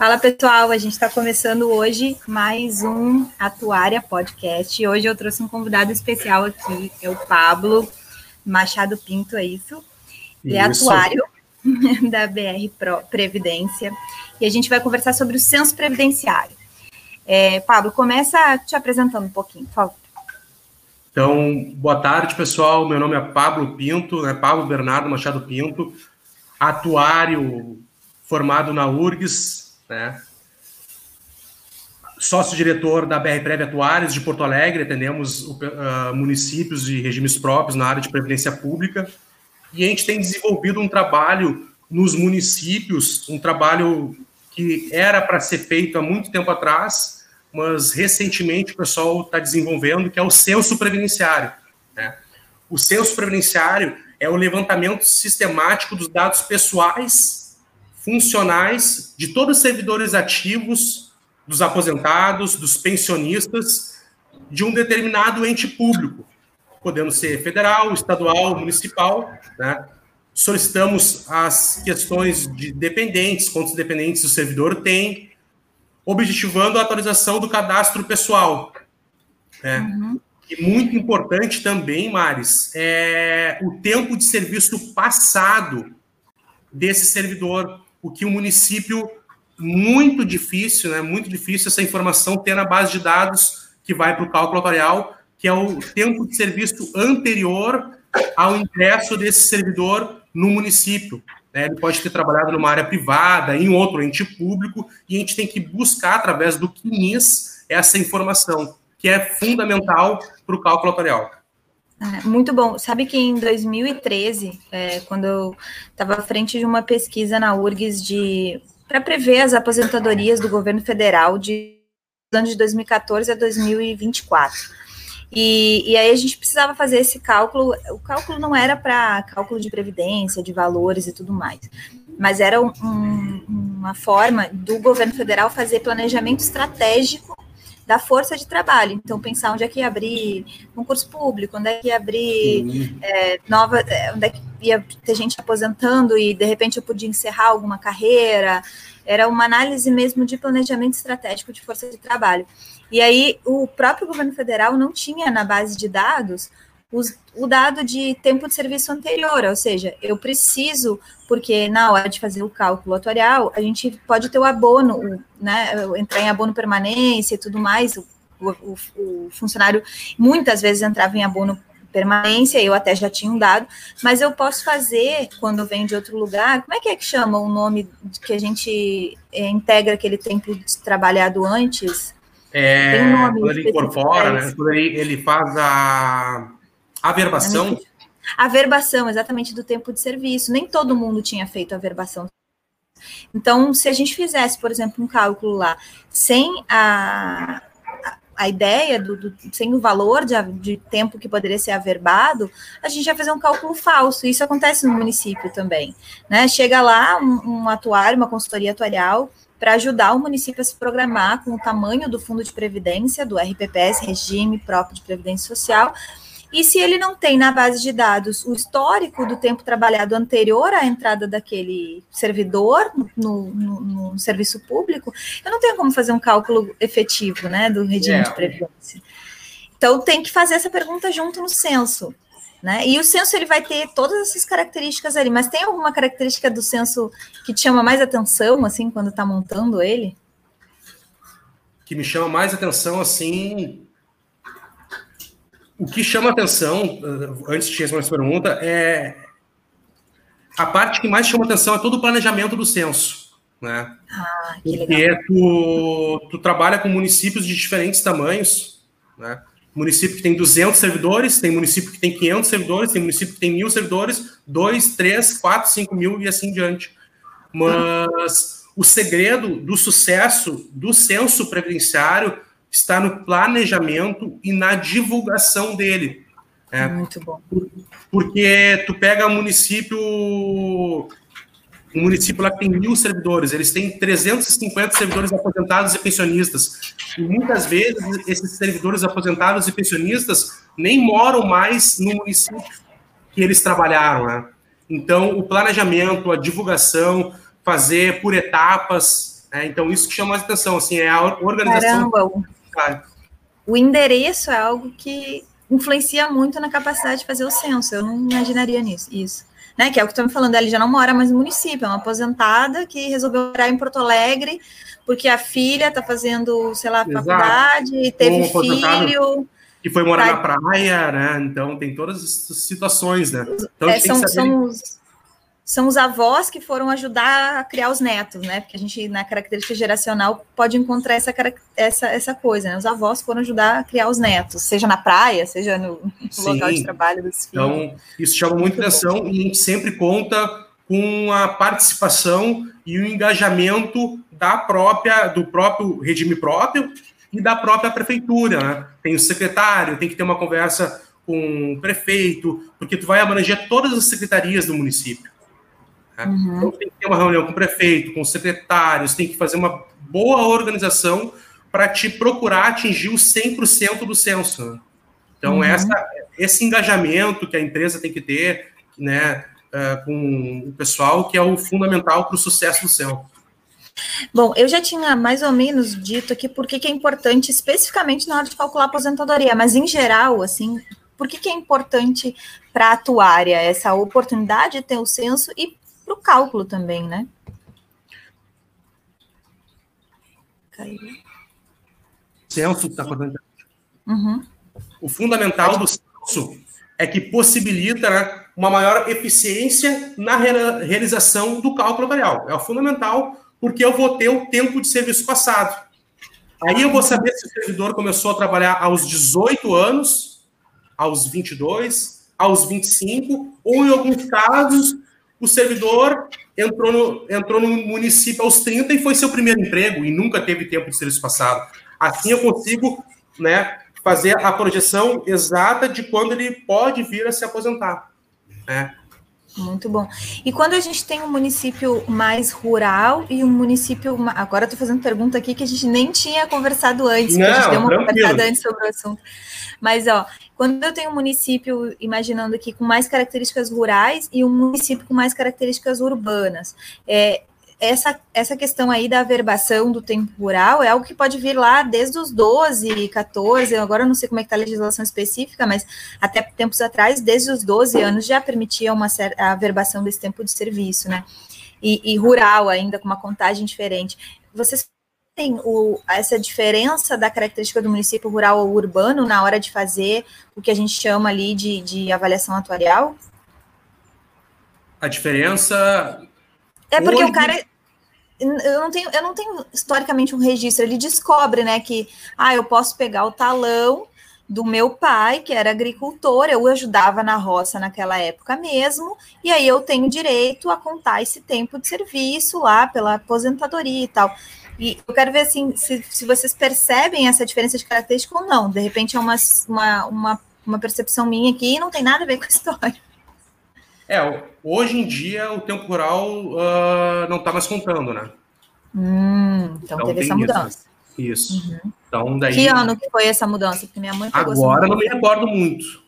Fala pessoal, a gente está começando hoje mais um Atuária Podcast. Hoje eu trouxe um convidado especial aqui, é o Pablo Machado Pinto, é isso? Ele é atuário da BR Pro Previdência e a gente vai conversar sobre o censo previdenciário. Pablo, começa te apresentando um pouquinho, por favor. Então, boa tarde pessoal, meu nome é Pablo Pinto, né? Pablo Bernardo Machado Pinto, atuário formado na URGS, né? Sócio-diretor da BR Prev Atuários de Porto Alegre, atendemos municípios e regimes próprios na área de previdência pública, e a gente tem desenvolvido um trabalho nos municípios, um trabalho que era para ser feito há muito tempo atrás, mas recentemente o pessoal está desenvolvendo, que é o censo previdenciário, né? O censo previdenciário é o levantamento sistemático dos dados pessoais funcionais de todos os servidores ativos, dos aposentados, dos pensionistas, de um determinado ente público, podendo ser federal, estadual, municipal, né? Solicitamos as questões de dependentes, quantos dependentes o servidor tem, objetivando a atualização do cadastro pessoal, né? Uhum. E muito importante também, Mariz, é o tempo de serviço passado desse servidor, o que o município, muito difícil, né? Muito difícil essa informação ter na base de dados que vai para o cálculo atuarial, que é o tempo de serviço anterior ao ingresso desse servidor no município, né? Ele pode ter trabalhado numa área privada, em outro ente público, e a gente tem que buscar, através do CNIS, essa informação, que é fundamental para o cálculo atuarial. Muito bom. Sabe que em 2013, quando eu estava à frente de uma pesquisa na URGS para prever as aposentadorias do governo federal de anos de 2014 a 2024. E aí a gente precisava fazer esse cálculo. O cálculo não era para cálculo de previdência, de valores e tudo mais, mas era uma forma do governo federal fazer planejamento estratégico da força de trabalho, então pensar onde é que ia abrir concurso público, onde é que ia abrir onde é que ia ter gente aposentando e de repente eu podia encerrar alguma carreira, era uma análise mesmo de planejamento estratégico de força de trabalho. E aí o próprio governo federal não tinha na base de dados o dado de tempo de serviço anterior, ou seja, eu preciso, porque na hora de fazer o cálculo atuarial, a gente pode ter o abono, né, entrar em abono permanência e tudo mais, o funcionário muitas vezes entrava em abono permanência, eu até já tinha um dado, mas eu posso fazer, quando vem de outro lugar, como é que chama o nome que a gente integra aquele tempo trabalhado antes? Quando ele incorpora, né? Quando ele faz a averbação? Averbação, exatamente, do tempo de serviço. Nem todo mundo tinha feito averbação. Então, se a gente fizesse, por exemplo, um cálculo lá, sem a ideia, sem o valor de tempo que poderia ser averbado, a gente ia fazer um cálculo falso. Isso acontece no município também, né? Chega lá um atuário, uma consultoria atuarial, para ajudar o município a se programar com o tamanho do fundo de previdência, do RPPS, regime próprio de previdência social. E se ele não tem na base de dados o histórico do tempo trabalhado anterior à entrada daquele servidor no serviço público, eu não tenho como fazer um cálculo efetivo, né, do regime de previdência. Então, tem que fazer essa pergunta junto no censo, né? E o censo ele vai ter todas essas características ali, mas tem alguma característica do censo que te chama mais atenção, assim, quando está montando ele? Que me chama mais atenção, assim... O que chama atenção, antes de responder essa pergunta, é a parte que mais chama atenção é todo o planejamento do censo, né? Ah, que legal. Porque tu trabalha com municípios de diferentes tamanhos, né? Município que tem 200 servidores, tem município que tem 500 servidores, tem município que tem 1.000 servidores, 2, 3, 4, 5 mil e assim diante. Mas o segredo do sucesso do censo previdenciário está no planejamento e na divulgação dele. Né? Muito bom. Porque tu pega um município lá que tem 1.000 servidores, eles têm 350 servidores aposentados e pensionistas. E muitas vezes esses servidores aposentados e pensionistas nem moram mais no município que eles trabalharam, né? Então, o planejamento, a divulgação, fazer por etapas, É, então, isso que chama a atenção, assim, é a organização... Caramba, o endereço é algo que influencia muito na capacidade de fazer o censo, eu não imaginaria isso. Né, que é o que estou me falando, ela já não mora mais no município, é uma aposentada que resolveu morar em Porto Alegre, porque a filha está fazendo, sei lá, faculdade, e teve filho... Que foi morar na praia, né, então tem todas as situações, né. Então, é, são os avós que foram ajudar a criar os netos, né, porque a gente, na característica geracional, pode encontrar essa coisa, né, os avós foram ajudar a criar os netos, seja na praia, seja no local de trabalho dos filhos. Então, isso chama muita atenção e a gente sempre conta com a participação e o engajamento do próprio regime próprio e da própria prefeitura, né, tem o secretário, tem que ter uma conversa com o prefeito, porque tu vai abranger todas as secretarias do município. Uhum. Então, tem que ter uma reunião com o prefeito, com os secretários, tem que fazer uma boa organização para te procurar atingir os 100% do censo. Então, esse engajamento que a empresa tem que ter, né, com o pessoal, que é o fundamental para o sucesso do censo. Bom, eu já tinha mais ou menos dito aqui por que é importante, especificamente na hora de calcular a aposentadoria, mas em geral, assim, por que é importante para a Atuária essa oportunidade de ter o censo e para o cálculo também, né? Censo está falando. O fundamental do censo é que possibilita, né, uma maior eficiência na realização do cálculo salarial. É o fundamental, porque eu vou ter o tempo de serviço passado. Aí eu vou saber se o servidor começou a trabalhar aos 18 anos, aos 22, aos 25, ou em alguns casos, o servidor entrou no município aos 30 e foi seu primeiro emprego e nunca teve tempo de serviço passado. Assim eu consigo, né, fazer a projeção exata de quando ele pode vir a se aposentar, né? Muito bom. E quando a gente tem um município mais rural e um município... Agora estou fazendo pergunta aqui que a gente nem tinha conversado antes, porque a gente deu uma conversada antes sobre o assunto. Mas, ó, quando eu tenho um município, imaginando aqui, com mais características rurais e um município com mais características urbanas, essa questão aí da averbação do tempo rural é algo que pode vir lá desde os 12, 14, agora eu não sei como é que está a legislação específica, mas até tempos atrás, desde os 12 anos, já permitia a averbação desse tempo de serviço, né? E rural ainda, com uma contagem diferente. Vocês têm essa diferença da característica do município rural ou urbano na hora de fazer o que a gente chama ali de avaliação atuarial? A diferença... É porque hoje... o cara... Eu não tenho historicamente um registro, ele descobre, né, que, eu posso pegar o talão do meu pai, que era agricultor, eu ajudava na roça naquela época mesmo, e aí eu tenho direito a contar esse tempo de serviço lá pela aposentadoria e tal. E eu quero ver, assim, se vocês percebem essa diferença de característica ou não. De repente é uma percepção minha aqui e não tem nada a ver com a história. Hoje em dia o tempo rural não está mais contando, né? Então teve essa mudança. Isso. Uhum. Então, daí... Que ano que foi essa mudança? Porque minha mãe agora não me recordo muito.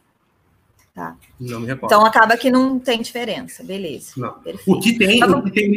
Tá. Não me recordo. Então acaba que não tem diferença, beleza. Não. O que tem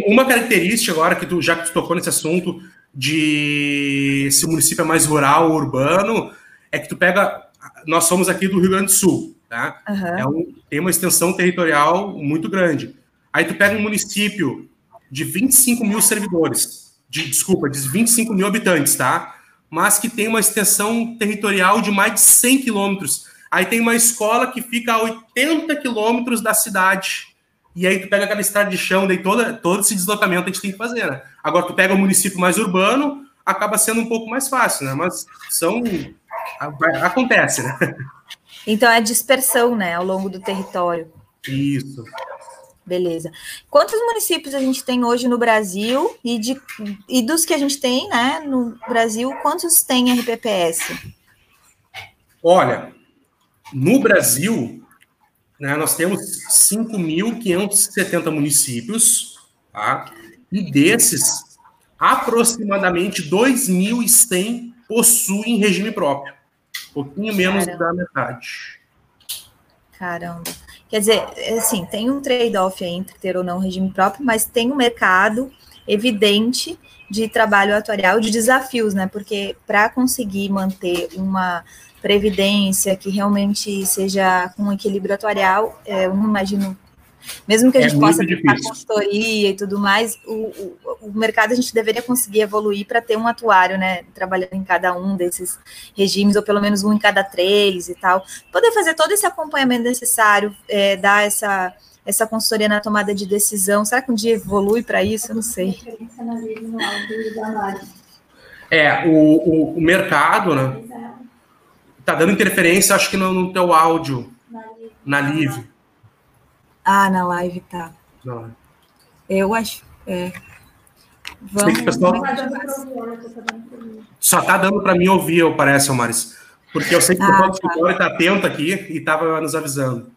uma característica agora, já que tu tocou nesse assunto de se o município é mais rural ou urbano, é que tu pega... Nós somos aqui do Rio Grande do Sul. Tá? Uhum. Tem uma extensão territorial muito grande. Aí tu pega um município de 25 mil servidores, de 25 mil habitantes, tá? Mas que tem uma extensão territorial de mais de 100 quilômetros. Aí tem uma escola que fica a 80 quilômetros da cidade. E aí tu pega aquela estrada de chão, daí todo esse deslocamento a gente tem que fazer, né? Agora tu pega um município mais urbano, acaba sendo um pouco mais fácil, né? Mas acontece, né? Então, é dispersão, né, ao longo do território. Isso. Beleza. Quantos municípios a gente tem hoje no Brasil? E dos que a gente tem, né, no Brasil, quantos tem RPPS? Olha, no Brasil, né, nós temos 5.570 municípios, tá? E desses, aproximadamente 2.100 possuem regime próprio. Um pouquinho menos da metade. Caramba. Quer dizer, assim, tem um trade-off entre ter ou não regime próprio, mas tem um mercado evidente de trabalho atuarial, de desafios, né? Porque para conseguir manter uma previdência que realmente seja com equilíbrio atuarial, eu não imagino, mesmo que a gente possa aplicar consultoria e tudo mais, o mercado a gente deveria conseguir evoluir para ter um atuário, né, trabalhando em cada um desses regimes, ou pelo menos um em cada três e tal, poder fazer todo esse acompanhamento necessário, dar essa consultoria na tomada de decisão. Será que um dia evolui para isso? Eu não sei. O mercado, né, tá dando interferência, acho que no teu áudio, na live. Ah, na live, tá. Não. Eu acho. Vamos. Pessoal, só tá dando para mim ouvir, parece, Mariz. Porque eu sei que o pessoal do escritório tá atento aqui e tava nos avisando.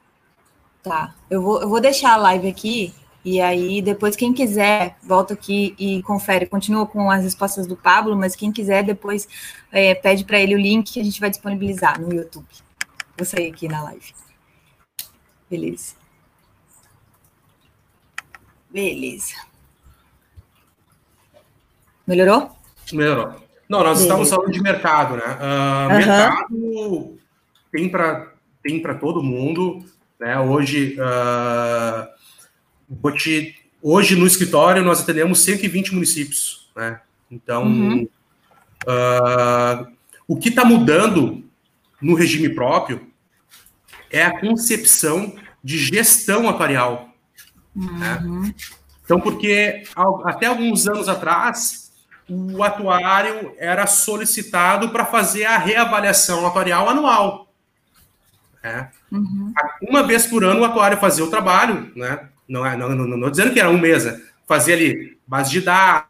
Tá. Eu vou deixar a live aqui e aí depois quem quiser volta aqui e confere. Continua com as respostas do Pablo, mas quem quiser depois pede para ele o link que a gente vai disponibilizar no YouTube. Vou sair aqui na live. Beleza. Beleza. Melhorou? Melhorou. Não, nós estamos falando de mercado, né? Mercado tem para todo mundo, né? Hoje no escritório nós atendemos 120 municípios, né? Então, o que está mudando no regime próprio é a concepção de gestão atuarial. Né? Então, porque até alguns anos atrás, o atuário era solicitado para fazer a reavaliação atuarial anual. Né? Uma vez por ano, o atuário fazia o trabalho, né? Não dizendo que era um mês, né? Fazia ali base de dados.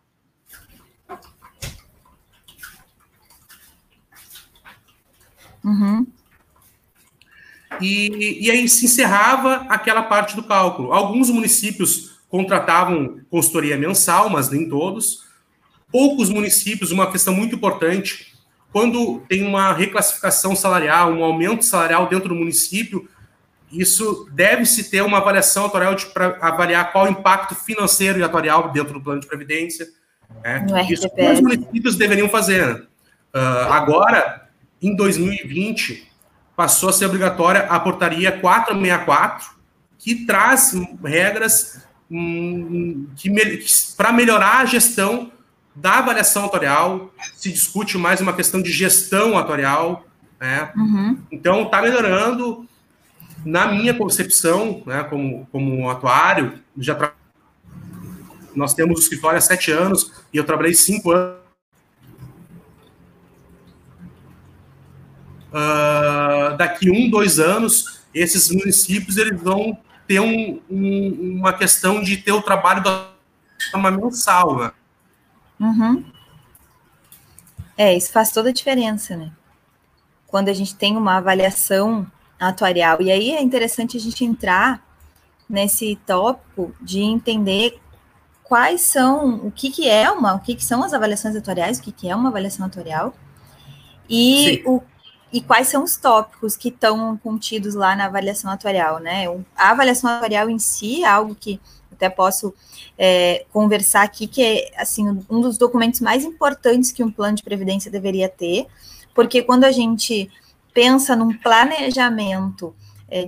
E aí se encerrava aquela parte do cálculo. Alguns municípios contratavam consultoria mensal, mas nem todos. Poucos municípios, uma questão muito importante, quando tem uma reclassificação salarial, um aumento salarial dentro do município, isso deve-se ter uma avaliação atuarial para avaliar qual o impacto financeiro e atuarial dentro do plano de previdência. Né? Isso que os municípios deveriam fazer. Agora, em 2020... passou a ser obrigatória a portaria 464, que traz regras para melhorar a gestão da avaliação atuarial, se discute mais uma questão de gestão atuarial, né? Então, está melhorando. Na minha concepção, né, como atuário, nós temos o escritório há 7 anos, e eu trabalhei 5 anos. Daqui 1-2 anos, esses municípios eles vão ter uma questão de ter o trabalho da forma mensal, né? Isso faz toda a diferença, né? Quando a gente tem uma avaliação atuarial. E aí é interessante a gente entrar nesse tópico de entender quais são, o que são as avaliações atuariais, o que é uma avaliação atuarial e E quais são os tópicos que estão contidos lá na avaliação atuarial, né? A avaliação atuarial em si é algo que até posso conversar aqui, que é, assim, um dos documentos mais importantes que um plano de previdência deveria ter, porque quando a gente pensa num planejamento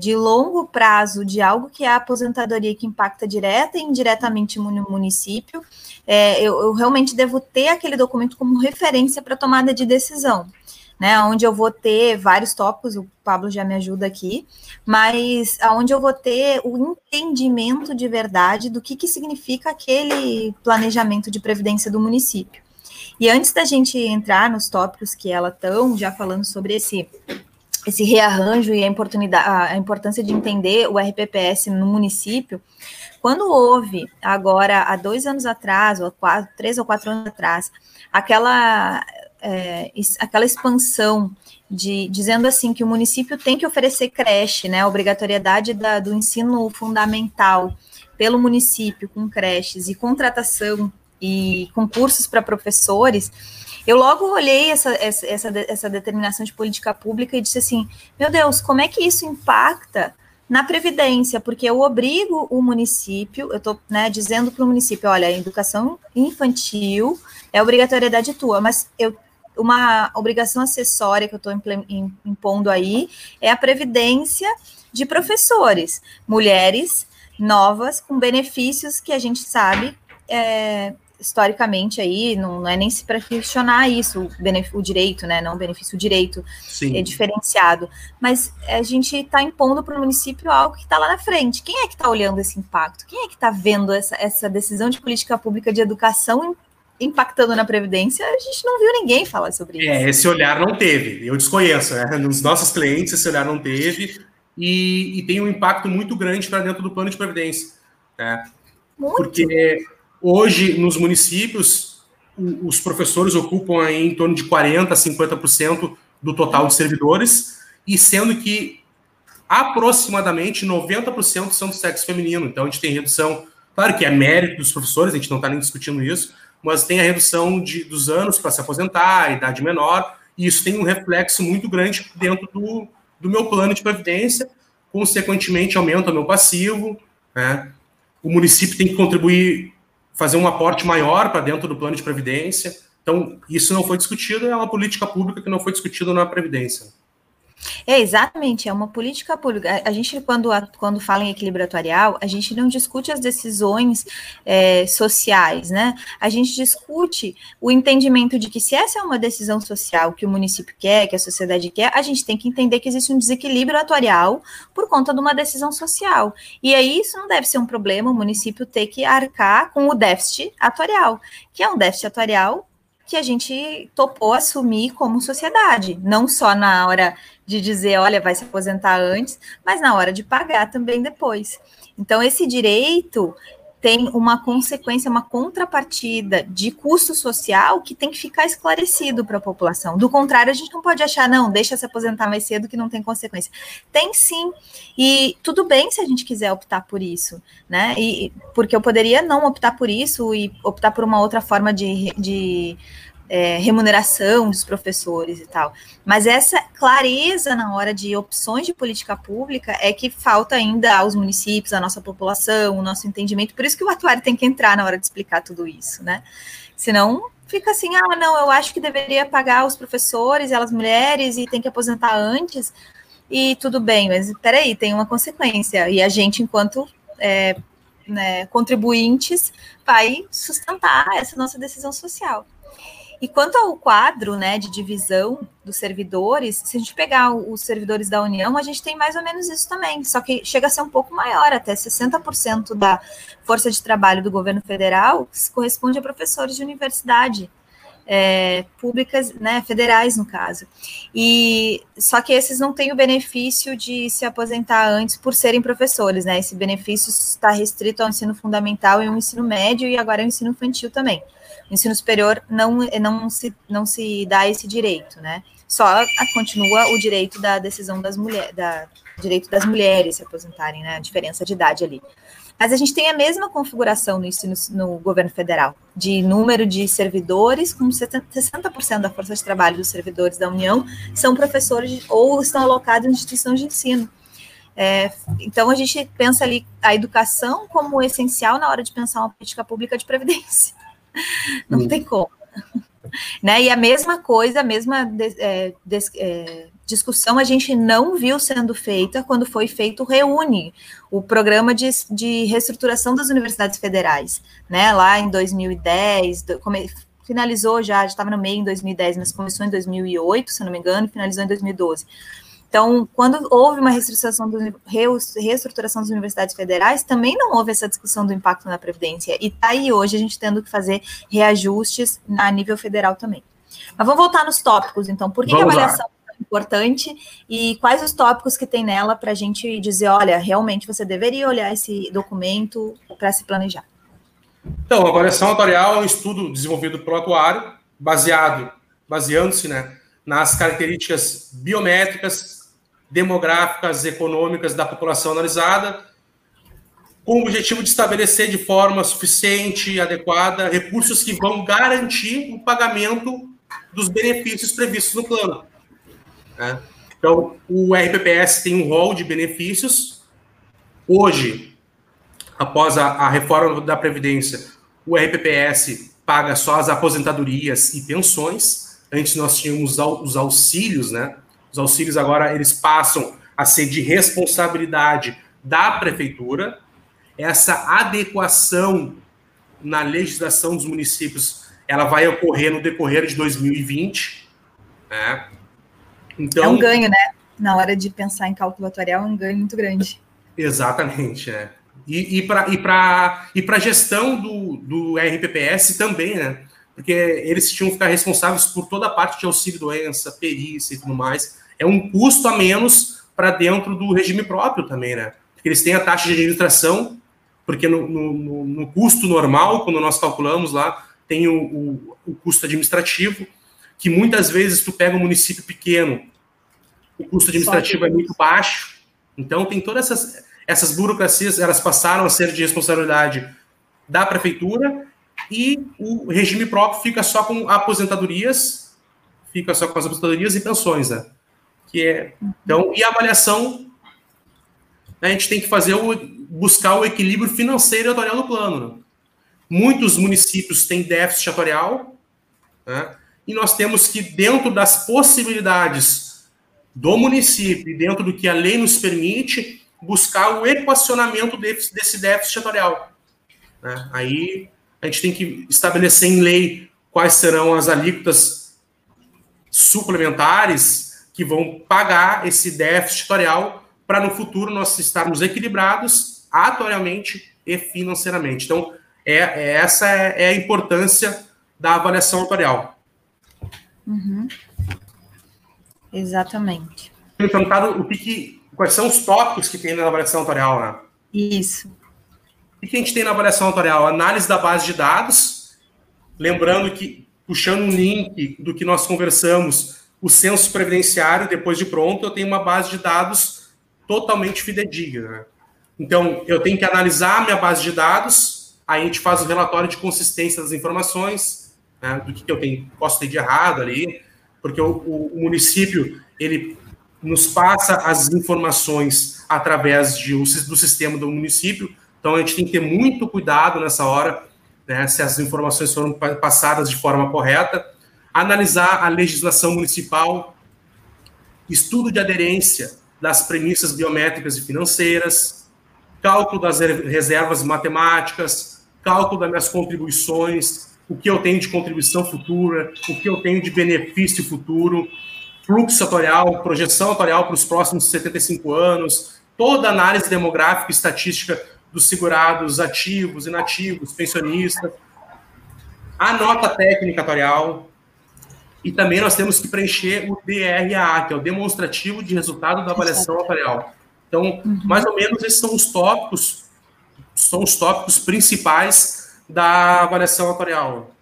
de longo prazo de algo que é a aposentadoria, que impacta direta e indiretamente no município, eu realmente devo ter aquele documento como referência para tomada de decisão. Né, onde eu vou ter vários tópicos, o Pablo já me ajuda aqui, mas onde eu vou ter o entendimento de verdade do que significa aquele planejamento de previdência do município. E antes da gente entrar nos tópicos que ela estão, já falando sobre esse rearranjo e a importância de entender o RPPS no município, quando houve, agora, há 2 anos atrás, ou 3 ou 4 anos atrás, aquela expansão dizendo assim que o município tem que oferecer creche, né, a obrigatoriedade do ensino fundamental pelo município com creches e contratação e concursos para professores, eu logo olhei essa determinação de política pública e disse assim, meu Deus, como é que isso impacta na Previdência, porque eu obrigo o município, eu estou, né, dizendo para o município, olha, a educação infantil é obrigatoriedade tua, mas eu, uma obrigação acessória que eu estou impondo aí é a Previdência de professores, mulheres novas, com benefícios que a gente sabe... historicamente aí, não é nem se para questionar isso, o direito, né, não o benefício, o direito é diferenciado, mas a gente está impondo para o município algo que está lá na frente. Quem é que está olhando esse impacto? Quem é que está vendo essa decisão de política pública de educação impactando na Previdência? A gente não viu ninguém falar sobre isso. Esse olhar não teve, eu desconheço, né? Nos nossos clientes esse olhar não teve e tem um impacto muito grande para dentro do plano de Previdência, né? Muito. Porque... hoje, nos municípios, os professores ocupam aí em torno de 40% a 50% do total de servidores, e sendo que aproximadamente 90% são do sexo feminino. Então, a gente tem redução, claro que é mérito dos professores, a gente não está nem discutindo isso, mas tem a redução dos anos para se aposentar, a idade menor, e isso tem um reflexo muito grande dentro do meu plano de previdência, consequentemente aumenta o meu passivo, né? O município tem que contribuir, fazer um aporte maior para dentro do plano de previdência. Então, isso não foi discutido, é uma política pública que não foi discutida na Previdência. Exatamente, é uma política pública. A gente, quando fala em equilíbrio atuarial, a gente não discute as decisões sociais, né? A gente discute o entendimento de que se essa é uma decisão social que o município quer, que a sociedade quer, a gente tem que entender que existe um desequilíbrio atuarial por conta de uma decisão social. E aí isso não deve ser um problema, o município ter que arcar com o déficit atuarial, que é um déficit atuarial que a gente topou assumir como sociedade, não só na hora de dizer, olha, vai se aposentar antes, mas na hora de pagar também depois. Então, esse direito tem uma consequência, uma contrapartida de custo social que tem que ficar esclarecido para a população. Do contrário, a gente não pode achar, não, deixa se aposentar mais cedo que não tem consequência. Tem sim, e tudo bem se a gente quiser optar por isso, né? E, porque eu poderia não optar por isso e optar por uma outra forma de remuneração dos professores e tal. Mas essa clareza na hora de opções de política pública é que falta ainda aos municípios, à nossa população, o nosso entendimento. Por isso que o atuário tem que entrar na hora de explicar tudo isso, né? Senão fica assim, ah, não, eu acho que deveria pagar os professores, elas mulheres, e tem que aposentar antes, e tudo bem, mas peraí, tem uma consequência. E a gente, enquanto contribuintes, vai sustentar essa nossa decisão social. E quanto ao quadro, né, de divisão dos servidores, se a gente pegar os servidores da União, a gente tem mais ou menos isso também, só que chega a ser um pouco maior, até 60% da força de trabalho do governo federal corresponde a professores de universidade públicas, né, federais, no caso. E só que esses não têm o benefício de se aposentar antes por serem professores, né? Esse benefício está restrito ao ensino fundamental e ao ensino médio, e agora ao ensino infantil também. O ensino superior não se dá esse direito, né? Só continua o direito da decisão das mulheres, direito das mulheres se aposentarem, né? A diferença de idade ali. Mas a gente tem a mesma configuração no ensino, no governo federal, de número de servidores, com 60% da força de trabalho dos servidores da União são professores ou estão alocados em instituições de ensino. Então, a gente pensa ali a educação como essencial na hora de pensar uma política pública de previdência. Não tem como. Né? E a mesma coisa, a mesma discussão a gente não viu sendo feita quando foi feito o REUNI, o Programa de Reestruturação das Universidades Federais, né? Lá em 2010, finalizou já estava no meio em 2010, mas começou em 2008, se não me engano, e finalizou em 2012. Então, quando houve uma reestruturação das universidades federais, também não houve essa discussão do impacto na Previdência. E está aí hoje a gente tendo que fazer reajustes a nível federal também. Mas vamos voltar nos tópicos, então. Por que a avaliação é importante e quais os tópicos que tem nela para a gente dizer, olha, realmente você deveria olhar esse documento para se planejar? Então, a avaliação atuarial é um estudo desenvolvido pelo atuário, baseando-se, né, nas características biométricas, demográficas, econômicas da população analisada, com o objetivo de estabelecer de forma suficiente e adequada recursos que vão garantir o pagamento dos benefícios previstos no plano. Então, o RPPS tem um rol de benefícios Hoje, após a reforma da Previdência, o RPPS paga só as aposentadorias e pensões. Antes nós tínhamos os auxílios, né? Os auxílios agora eles passam a ser de responsabilidade da prefeitura. Essa adequação na legislação dos municípios, ela vai ocorrer no decorrer de 2020. Né? Então, é um ganho, né? Na hora de pensar em cálculo atuarial, é um ganho muito grande. Exatamente, né? E para a gestão do RPPS também, né? Porque eles tinham que ficar responsáveis por toda a parte de auxílio-doença, perícia e tudo mais. É um custo a menos para dentro do regime próprio também, né? Porque eles têm a taxa de administração, porque no custo normal, quando nós calculamos lá, tem o custo administrativo, que muitas vezes tu pega um município pequeno, o custo administrativo é muito baixo. Então, tem todas essas burocracias, elas passaram a ser de responsabilidade da prefeitura, e o regime próprio fica só com aposentadorias, e pensões, né? Que é, então, e a avaliação, né, a gente tem que buscar o equilíbrio financeiro e atuarial do plano. Né? Muitos municípios têm déficit atuarial, né? E nós temos que, dentro das possibilidades do município, dentro do que a lei nos permite, buscar o equacionamento desse déficit atuarial. Né? Aí a gente tem que estabelecer em lei quais serão as alíquotas suplementares que vão pagar esse déficit atuarial para no futuro nós estarmos equilibrados atuarialmente e financeiramente. Então, essa é a importância da avaliação atuarial. Uhum. Exatamente. Me perguntaram quais são os tópicos que tem na avaliação atuarial, né? Isso. O que a gente tem na avaliação atuarial? Análise da base de dados, lembrando que, puxando um link do que nós conversamos, o censo previdenciário, depois de pronto, eu tenho uma base de dados totalmente fidedigna. Né? Então, eu tenho que analisar a minha base de dados, aí a gente faz o relatório de consistência das informações, né, do que eu posso ter de errado ali, porque o município, ele nos passa as informações através do sistema do município. Então, a gente tem que ter muito cuidado nessa hora, né, se as informações foram passadas de forma correta. Analisar a legislação municipal, estudo de aderência das premissas biométricas e financeiras, cálculo das reservas matemáticas, cálculo das minhas contribuições, o que eu tenho de contribuição futura, o que eu tenho de benefício futuro, fluxo atuarial, projeção atuarial para os próximos 75 anos, toda a análise demográfica e estatística dos segurados ativos, inativos, pensionistas, a nota técnica atuarial, e também nós temos que preencher o DRA, que é o demonstrativo de resultado da avaliação atuarial. Então, mais ou menos, esses são os tópicos principais da avaliação atuarial.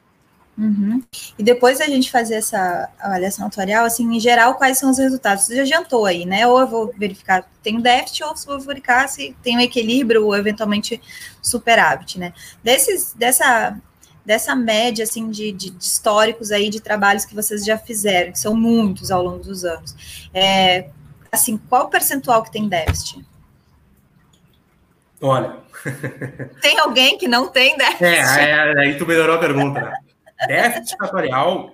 Uhum. E depois da gente fazer essa avaliação atuarial, assim, em geral, quais são os resultados? Você já adiantou aí, né? Ou eu vou verificar se tem um déficit, ou se eu vou verificar se tem um equilíbrio ou eventualmente superávit, né? Dessa média, assim, de históricos aí, de trabalhos que vocês já fizeram, que são muitos ao longo dos anos, assim, qual o percentual que tem déficit? Olha... Tem alguém que não tem déficit? Aí tu melhorou a pergunta, né? Déficit atuarial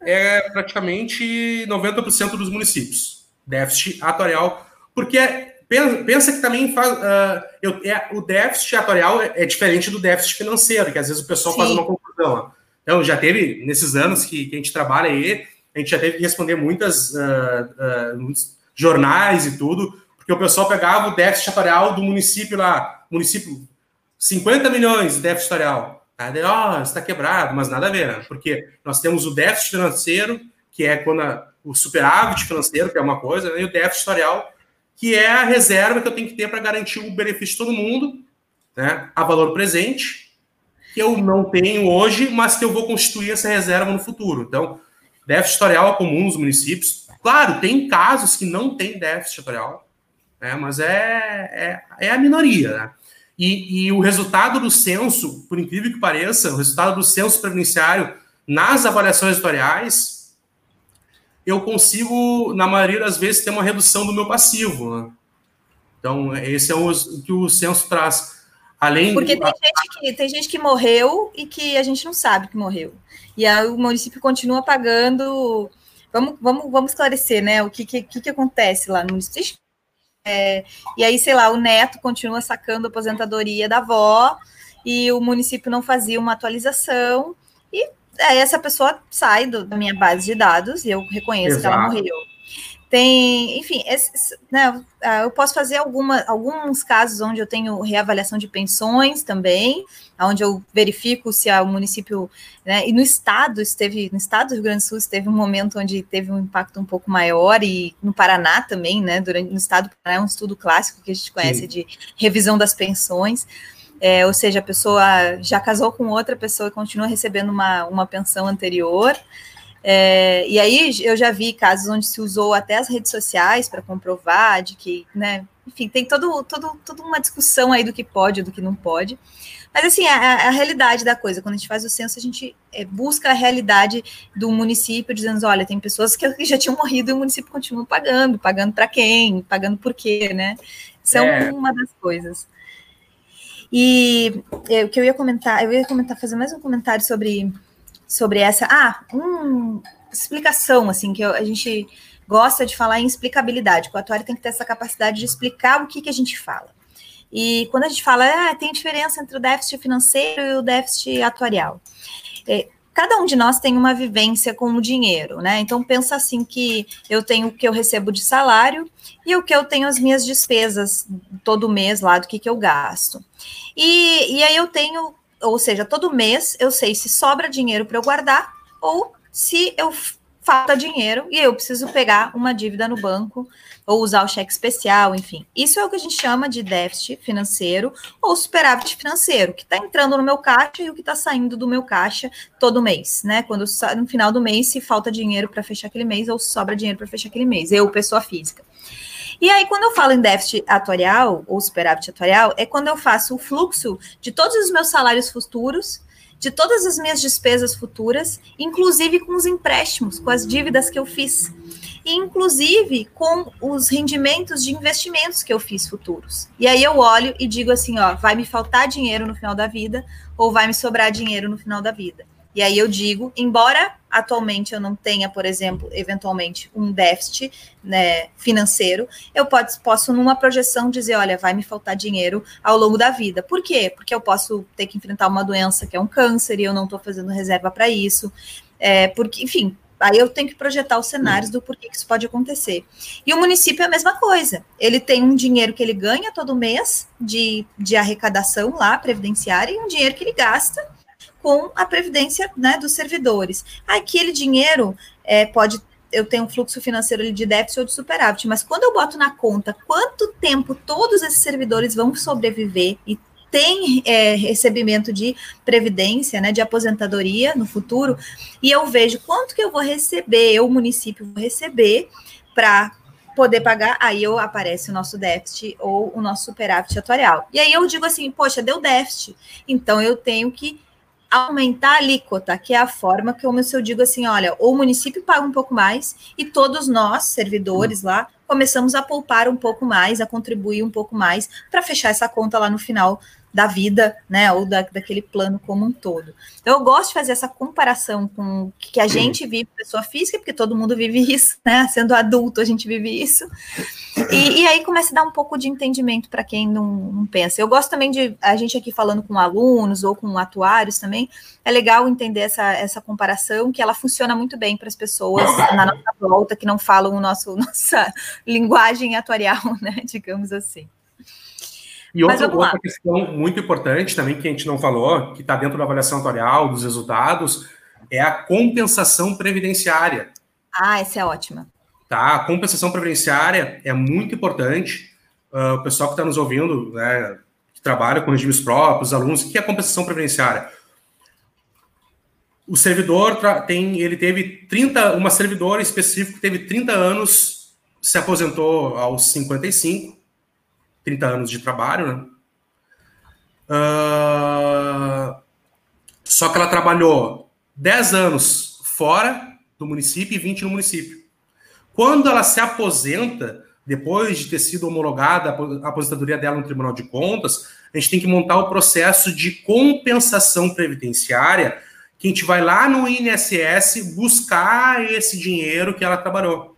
é praticamente 90% dos municípios. Déficit atuarial, porque pensa que também o déficit atuarial é diferente do déficit financeiro, que às vezes o pessoal Sim. faz uma confusão. Então, já teve, nesses anos que a gente trabalha aí, a gente já teve que responder muitos jornais e tudo, porque o pessoal pegava o déficit atuarial do município lá, 50 milhões de déficit atuarial. Está quebrado, mas nada a ver, né? Porque nós temos o déficit financeiro, que é quando o superávit financeiro, que é uma coisa, né? E o déficit atuarial, que é a reserva que eu tenho que ter para garantir o benefício de todo mundo, né? A valor presente, que eu não tenho hoje, mas que eu vou constituir essa reserva no futuro. Então, déficit atuarial é comum nos municípios. Claro, tem casos que não tem déficit atuarial, né? Mas é a minoria, né? E o resultado do censo, por incrível que pareça, o resultado do censo previdenciário nas avaliações atuariais, eu consigo, na maioria das vezes, ter uma redução do meu passivo. Né? Então, esse é o que o censo traz. Além porque tem gente que morreu e que a gente não sabe que morreu. E aí o município continua pagando... Vamos esclarecer, né? O que acontece lá no município. E aí, sei lá, o neto continua sacando a aposentadoria da avó e o município não fazia uma atualização. E aí essa pessoa sai da minha base de dados e eu reconheço, exato, que ela morreu. Tem, enfim, né, eu posso fazer alguns casos onde eu tenho reavaliação de pensões também, onde eu verifico se o município, né, e no estado do Rio Grande do Sul teve um momento onde teve um impacto um pouco maior, e no Paraná também, né, no estado do Paraná é um estudo clássico que a gente conhece, sim, de revisão das pensões, ou seja, a pessoa já casou com outra pessoa e continua recebendo uma pensão anterior. E aí eu já vi casos onde se usou até as redes sociais para comprovar de que, né, enfim, tem toda uma discussão aí do que pode e do que não pode, mas assim, a realidade da coisa, quando a gente faz o censo, a gente busca a realidade do município, dizendo, olha, tem pessoas que já tinham morrido e o município continua pagando para quem, pagando por quê, né, são uma das coisas. E o que eu ia comentar, fazer mais um comentário sobre essa, explicação, assim, que a gente gosta de falar em explicabilidade, que o atuário tem que ter essa capacidade de explicar o que a gente fala. E quando a gente fala, tem diferença entre o déficit financeiro e o déficit atuarial. Cada um de nós tem uma vivência com o dinheiro, né? Então, pensa assim que eu tenho o que eu recebo de salário e o que eu tenho as minhas despesas todo mês lá, do que eu gasto. E aí eu tenho... Ou seja, todo mês eu sei se sobra dinheiro para eu guardar ou se eu falta dinheiro e eu preciso pegar uma dívida no banco ou usar o cheque especial, enfim. Isso é o que a gente chama de déficit financeiro ou superávit financeiro, que está entrando no meu caixa e o que está saindo do meu caixa todo mês, né? Quando no final do mês, se falta dinheiro para fechar aquele mês ou se sobra dinheiro para fechar aquele mês, eu, pessoa física. E aí, quando eu falo em déficit atuarial ou superávit atuarial, é quando eu faço o fluxo de todos os meus salários futuros, de todas as minhas despesas futuras, inclusive com os empréstimos, com as dívidas que eu fiz, e inclusive com os rendimentos de investimentos que eu fiz futuros. E aí eu olho e digo assim, ó, vai me faltar dinheiro no final da vida ou vai me sobrar dinheiro no final da vida. E aí eu digo, embora atualmente eu não tenha, por exemplo, eventualmente um déficit, né, financeiro, eu posso numa projeção dizer, olha, vai me faltar dinheiro ao longo da vida. Por quê? Porque eu posso ter que enfrentar uma doença que é um câncer e eu não estou fazendo reserva para isso. Porque, enfim, aí eu tenho que projetar os cenários do porquê que isso pode acontecer. E o município é a mesma coisa. Ele tem um dinheiro que ele ganha todo mês de arrecadação lá, previdenciária, e um dinheiro que ele gasta com a previdência, né, dos servidores. Aquele dinheiro eu tenho um fluxo financeiro de déficit ou de superávit, mas quando eu boto na conta quanto tempo todos esses servidores vão sobreviver e tem recebimento de previdência, né, de aposentadoria no futuro, e eu vejo quanto que eu vou receber, eu, município, vou receber para poder pagar, aí aparece o nosso déficit ou o nosso superávit atuarial. E aí eu digo assim, poxa, deu déficit, então eu tenho que aumentar a alíquota, que é a forma que eu digo assim, olha, o município paga um pouco mais e todos nós, servidores lá, começamos a poupar um pouco mais, a contribuir um pouco mais para fechar essa conta lá no final da vida, né, ou daquele plano como um todo. Então, eu gosto de fazer essa comparação com o que a gente vive, pessoa física, porque todo mundo vive isso, né, sendo adulto a gente vive isso, e aí começa a dar um pouco de entendimento para quem não pensa. Eu gosto também de, a gente aqui falando com alunos ou com atuários também, é legal entender essa comparação, que ela funciona muito bem para as pessoas na nossa volta, que não falam nossa linguagem atuarial, né, digamos assim. E outra questão muito importante também, que a gente não falou, que está dentro da avaliação atuarial, dos resultados, é a compensação previdenciária. Essa é ótima. Tá, a compensação previdenciária é muito importante. O pessoal que está nos ouvindo, né, que trabalha com regimes próprios, alunos, o que é a compensação previdenciária? O servidor uma servidora específica teve 30 anos, se aposentou aos 55, 30 anos de trabalho, né? Só que ela trabalhou 10 anos fora do município e 20 no município. Quando ela se aposenta, depois de ter sido homologada a aposentadoria dela no Tribunal de Contas, a gente tem que montar o processo de compensação previdenciária, que a gente vai lá no INSS buscar esse dinheiro que ela trabalhou.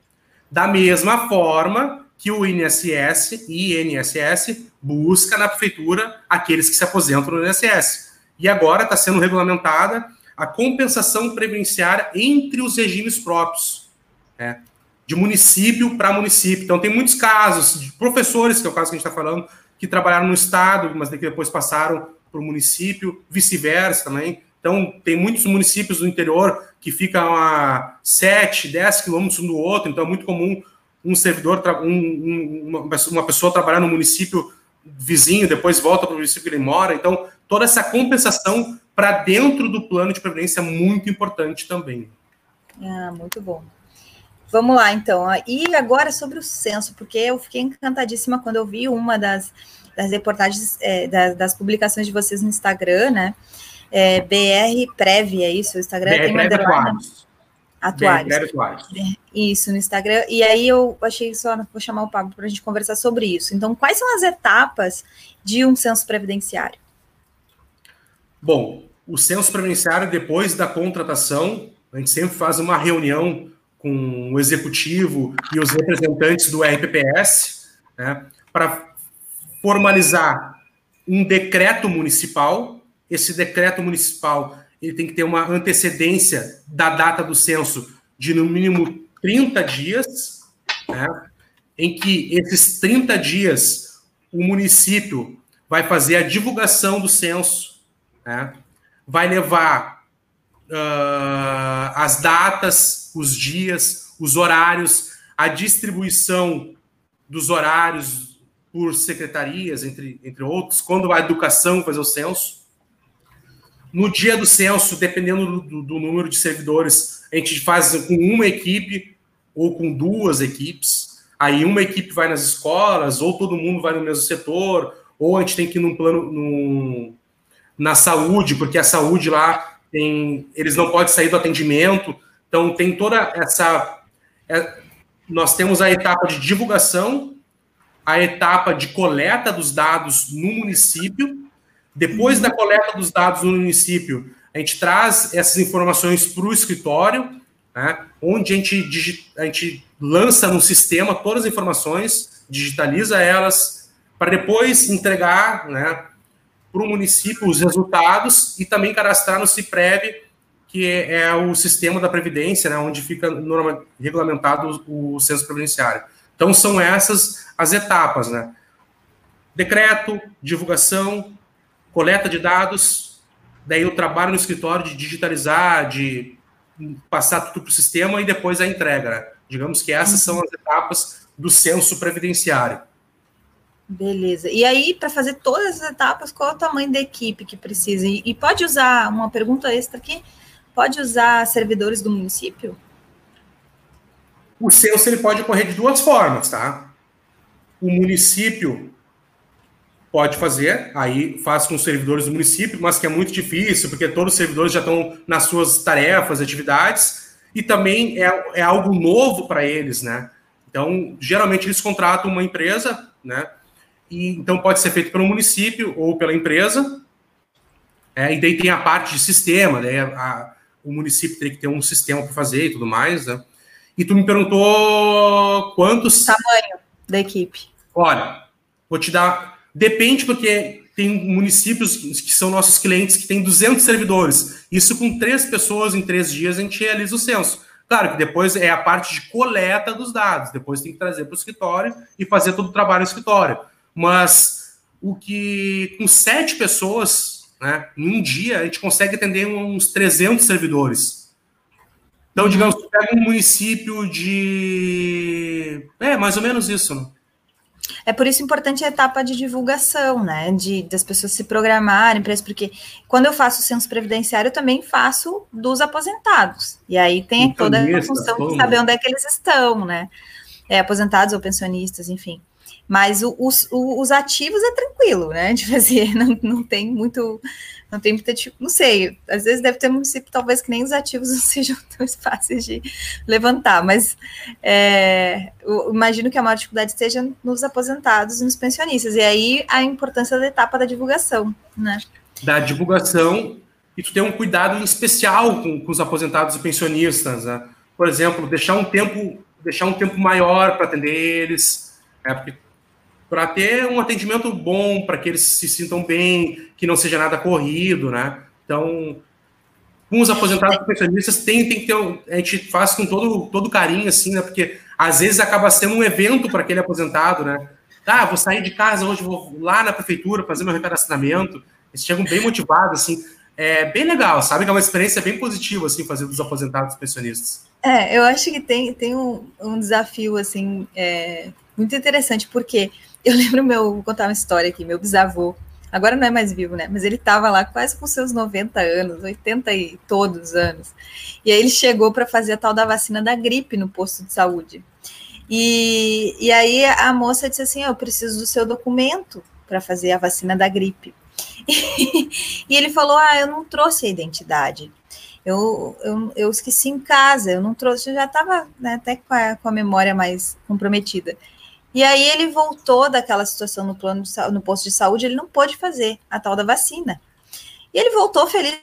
Da mesma forma que o INSS e INSS busca na prefeitura aqueles que se aposentam no INSS. E agora está sendo regulamentada a compensação previdenciária entre os regimes próprios, né? De município para município. Então, tem muitos casos de professores, que é o caso que a gente está falando, que trabalharam no estado, mas depois passaram para o município, vice-versa também. Então, tem muitos municípios do interior que ficam a 7, 10 quilômetros um do outro, então é muito comum um servidor, uma pessoa trabalhar no município vizinho, depois volta para o município que ele mora. Então, toda essa compensação para dentro do plano de previdência é muito importante também. Ah, muito bom. Vamos lá, então. E agora sobre o censo, porque eu fiquei encantadíssima quando eu vi uma das reportagens, das publicações de vocês no Instagram, né? BR Prev, é isso? O Instagram BR tem uma Atuários. Isso, no Instagram. E aí eu achei só, vou chamar o Pablo para a gente conversar sobre isso. Então, quais são as etapas de um censo previdenciário? Bom, o censo previdenciário, depois da contratação, a gente sempre faz uma reunião com o executivo e os representantes do RPPS, né, para formalizar um decreto municipal. Esse decreto municipal ele tem que ter uma antecedência da data do censo de, no mínimo, 30 dias, né, em que esses 30 dias o município vai fazer a divulgação do censo, né, vai levar as datas, os dias, os horários, a distribuição dos horários por secretarias, entre outros, quando a educação fazer o censo. No dia do censo, dependendo do número de servidores, a gente faz com uma equipe ou com duas equipes. Aí uma equipe vai nas escolas, ou todo mundo vai no mesmo setor, ou a gente tem que ir num plano na saúde, porque a saúde lá eles não podem sair do atendimento. Então, tem toda essa... nós temos a etapa de divulgação, a etapa de coleta dos dados no município. Depois da coleta dos dados no município, a gente traz essas informações para o escritório, né, onde a gente lança no sistema todas as informações, digitaliza elas, para depois entregar, né, para o município os resultados e também cadastrar no CIPREV, que é o sistema da Previdência, né, onde fica regulamentado o censo previdenciário. Então, são essas as etapas, né? Decreto, divulgação, coleta de dados, daí o trabalho no escritório de digitalizar, de passar tudo para o sistema e depois a entrega, né? Digamos que essas são as etapas do censo previdenciário. Beleza. E aí, para fazer todas as etapas, qual é o tamanho da equipe que precisa? E pode usar, uma pergunta extra aqui, pode usar servidores do município? O censo, ele pode ocorrer de duas formas, tá? O município pode fazer, aí faz com os servidores do município, mas que é muito difícil, porque todos os servidores já estão nas suas tarefas, atividades, e também é algo novo para eles, né? Então, geralmente, eles contratam uma empresa, né? E, então, pode ser feito pelo município ou pela empresa. E daí tem a parte de sistema, né? O município tem que ter um sistema para fazer e tudo mais, né? E tu me perguntou quantos... Tamanho da equipe. Olha, vou te dar... Depende, porque tem municípios que são nossos clientes que tem 200 servidores. Isso com 3 pessoas em 3 dias a gente realiza o censo. Claro que depois é a parte de coleta dos dados. Depois tem que trazer para o escritório e fazer todo o trabalho no escritório. Mas o que com 7 pessoas, né, em um dia, a gente consegue atender uns 300 servidores. Então, digamos, você pega um município de... mais ou menos isso. Né? É por isso importante a etapa de divulgação, né, das pessoas se programarem para isso, porque quando eu faço o censo previdenciário, eu também faço dos aposentados. E aí tem então, toda a função de saber onde é que eles estão, né, aposentados ou pensionistas, enfim. Mas os ativos é tranquilo, né? De fazer, não tem muito. Não tem muita, tipo, não sei, às vezes deve ter município, talvez, que nem os ativos não sejam tão fáceis de levantar, mas eu imagino que a maior dificuldade esteja nos aposentados e nos pensionistas, e aí a importância da etapa da divulgação, né? Da divulgação, e tu tem um cuidado especial com os aposentados e pensionistas, né? Por exemplo, deixar um tempo maior para atender eles, para ter um atendimento bom, para que eles se sintam bem, que não seja nada corrido, né? Então, com os aposentados e pensionistas, tem que ter, a gente faz com todo carinho, assim, né? Porque às vezes acaba sendo um evento para aquele aposentado, né? Tá, vou sair de casa hoje, vou lá na prefeitura fazer meu recadastramento. Eles chegam bem motivados, assim. É bem legal, sabe? Que é uma experiência bem positiva, assim, fazer dos aposentados e pensionistas. Eu acho que tem um desafio, assim, muito interessante, porque eu lembro, vou contar uma história aqui, meu bisavô, agora não é mais vivo, né? Mas ele estava lá quase com seus 90 anos, 80 e todos anos. E aí ele chegou para fazer a tal da vacina da gripe no posto de saúde. E aí a moça disse assim, eu preciso do seu documento para fazer a vacina da gripe. E ele falou, eu não trouxe a identidade. Eu esqueci em casa, eu não trouxe, eu já estava, né, até com a memória mais comprometida. E aí ele voltou daquela situação no posto de saúde, ele não pôde fazer a tal da vacina. E ele voltou feliz.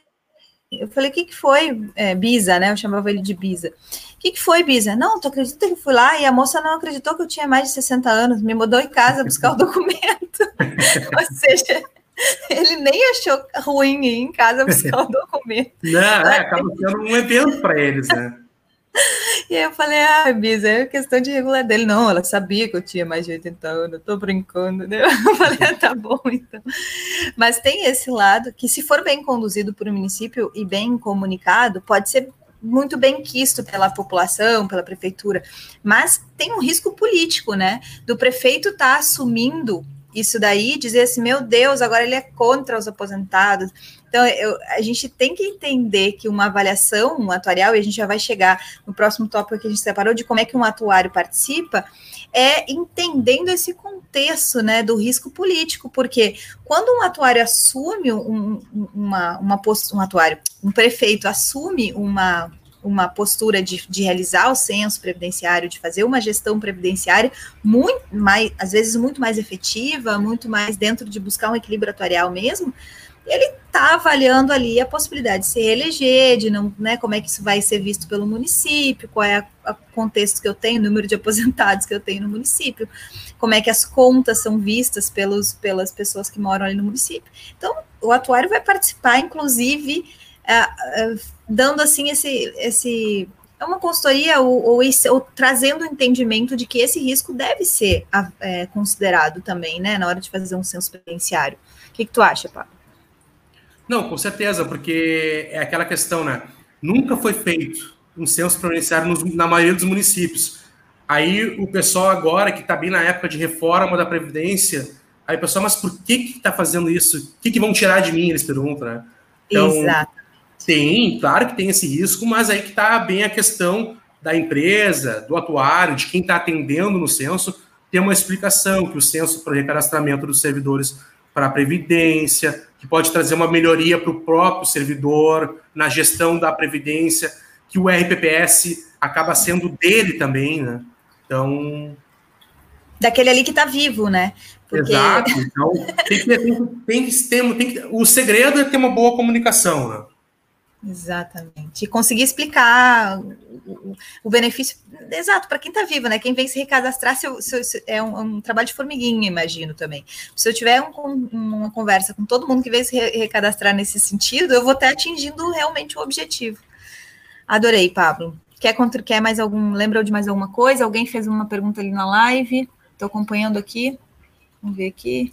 Eu falei, o que foi, Bisa, né? Eu chamava ele de Bisa. O que foi, Bisa? Não, tu acredita que eu fui lá? E a moça não acreditou que eu tinha mais de 60 anos, me mandou em casa buscar o documento. Ou seja... Ele nem achou ruim ir em casa buscar o documento. Não, acaba sendo um evento para eles, né? E aí eu falei, Bisa, é questão de regular dele. Não, ela sabia que eu tinha mais de 80 anos, eu tô brincando, né? Eu falei, tá bom, então. Mas tem esse lado que, se for bem conduzido por um município e bem comunicado, pode ser muito bem quisto pela população, pela prefeitura, mas tem um risco político, né? Do prefeito estar assumindo isso daí, dizer assim, meu Deus, agora ele é contra os aposentados. Então, a gente tem que entender que uma avaliação atuarial, e a gente já vai chegar no próximo tópico que a gente separou, de como é que um atuário participa, entendendo esse contexto, né, do risco político, porque quando um atuário assume um prefeito assume uma postura de realizar o censo previdenciário, de fazer uma gestão previdenciária muito mais, às vezes muito mais efetiva, muito mais dentro de buscar um equilíbrio atuarial mesmo, ele está avaliando ali a possibilidade de se reeleger, de não, né, como é que isso vai ser visto pelo município, qual é o contexto que eu tenho, o número de aposentados que eu tenho no município, como é que as contas são vistas pelas pessoas que moram ali no município. Então, o atuário vai participar, inclusive, dando assim esse é uma consultoria ou trazendo o entendimento de que esse risco deve ser considerado também, né, na hora de fazer um censo previdenciário. O que tu acha, Pablo? Não, com certeza, porque é aquela questão, né? Nunca foi feito um censo previdenciário na maioria dos municípios. Aí o pessoal agora que está bem na época de reforma da Previdência, aí o pessoal, mas por que está fazendo isso? O que vão tirar de mim? Eles perguntam, né? Então, exato. Tem, claro que tem esse risco, mas aí que está bem a questão da empresa, do atuário, de quem está atendendo no censo, tem uma explicação que o censo para o recadastramento dos servidores para a Previdência, que pode trazer uma melhoria para o próprio servidor, na gestão da Previdência, que o RPPS acaba sendo dele também, né? Então... Daquele ali que está vivo, né? Porque... Exato. Então, o segredo é ter uma boa comunicação, né? Exatamente. E conseguir explicar o benefício... Exato, para quem está vivo, né? Quem vem se recadastrar é um trabalho de formiguinha, imagino, também. Se eu tiver uma conversa com todo mundo que vem se recadastrar nesse sentido, eu vou estar atingindo realmente o objetivo. Adorei, Pablo. Quer mais algum... Lembrou de mais alguma coisa? Alguém fez uma pergunta ali na live? Estou acompanhando aqui. Vamos ver aqui.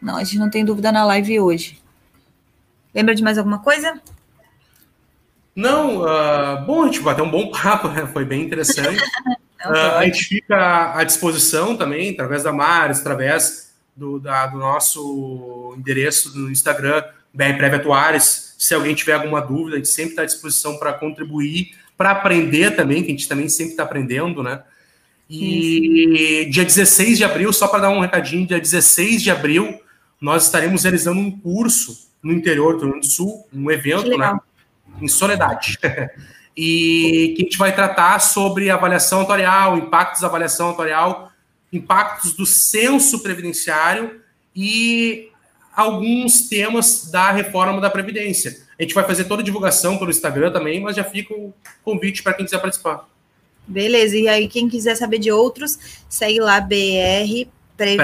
Não, a gente não tem dúvida na live hoje. Lembra de mais alguma coisa? Não, bom, tipo, até um bom papo, né? Foi bem interessante. A gente fica à disposição também, através da Mariz, através do nosso endereço no Instagram, BRPrev Atuários. Se alguém tiver alguma dúvida, a gente sempre está à disposição para contribuir, para aprender também, que a gente também sempre está aprendendo, né? E dia 16 de abril, só para dar um recadinho, dia 16 de abril, nós estaremos realizando um curso no interior do Rio Grande do Sul, um evento, né, em Soledade. E que a gente vai tratar sobre avaliação atuarial, impactos da avaliação atuarial, impactos do censo previdenciário e alguns temas da reforma da Previdência. A gente vai fazer toda a divulgação pelo Instagram também, mas já fica o convite para quem quiser participar. Beleza, e aí quem quiser saber de outros, segue lá BR Prev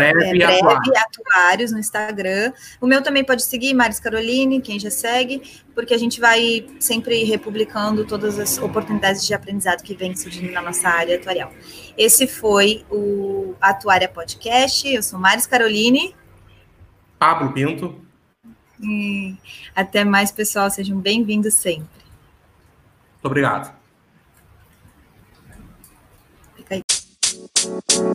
Atuários no Instagram. O meu também pode seguir, Mariz Caroline, quem já segue, porque a gente vai sempre republicando todas as oportunidades de aprendizado que vem surgindo na nossa área atuarial. Esse foi o Atuária Podcast, eu sou Mariz Caroline. Pablo Pinto. E até mais, pessoal, sejam bem-vindos sempre. Muito obrigado. Fica aí.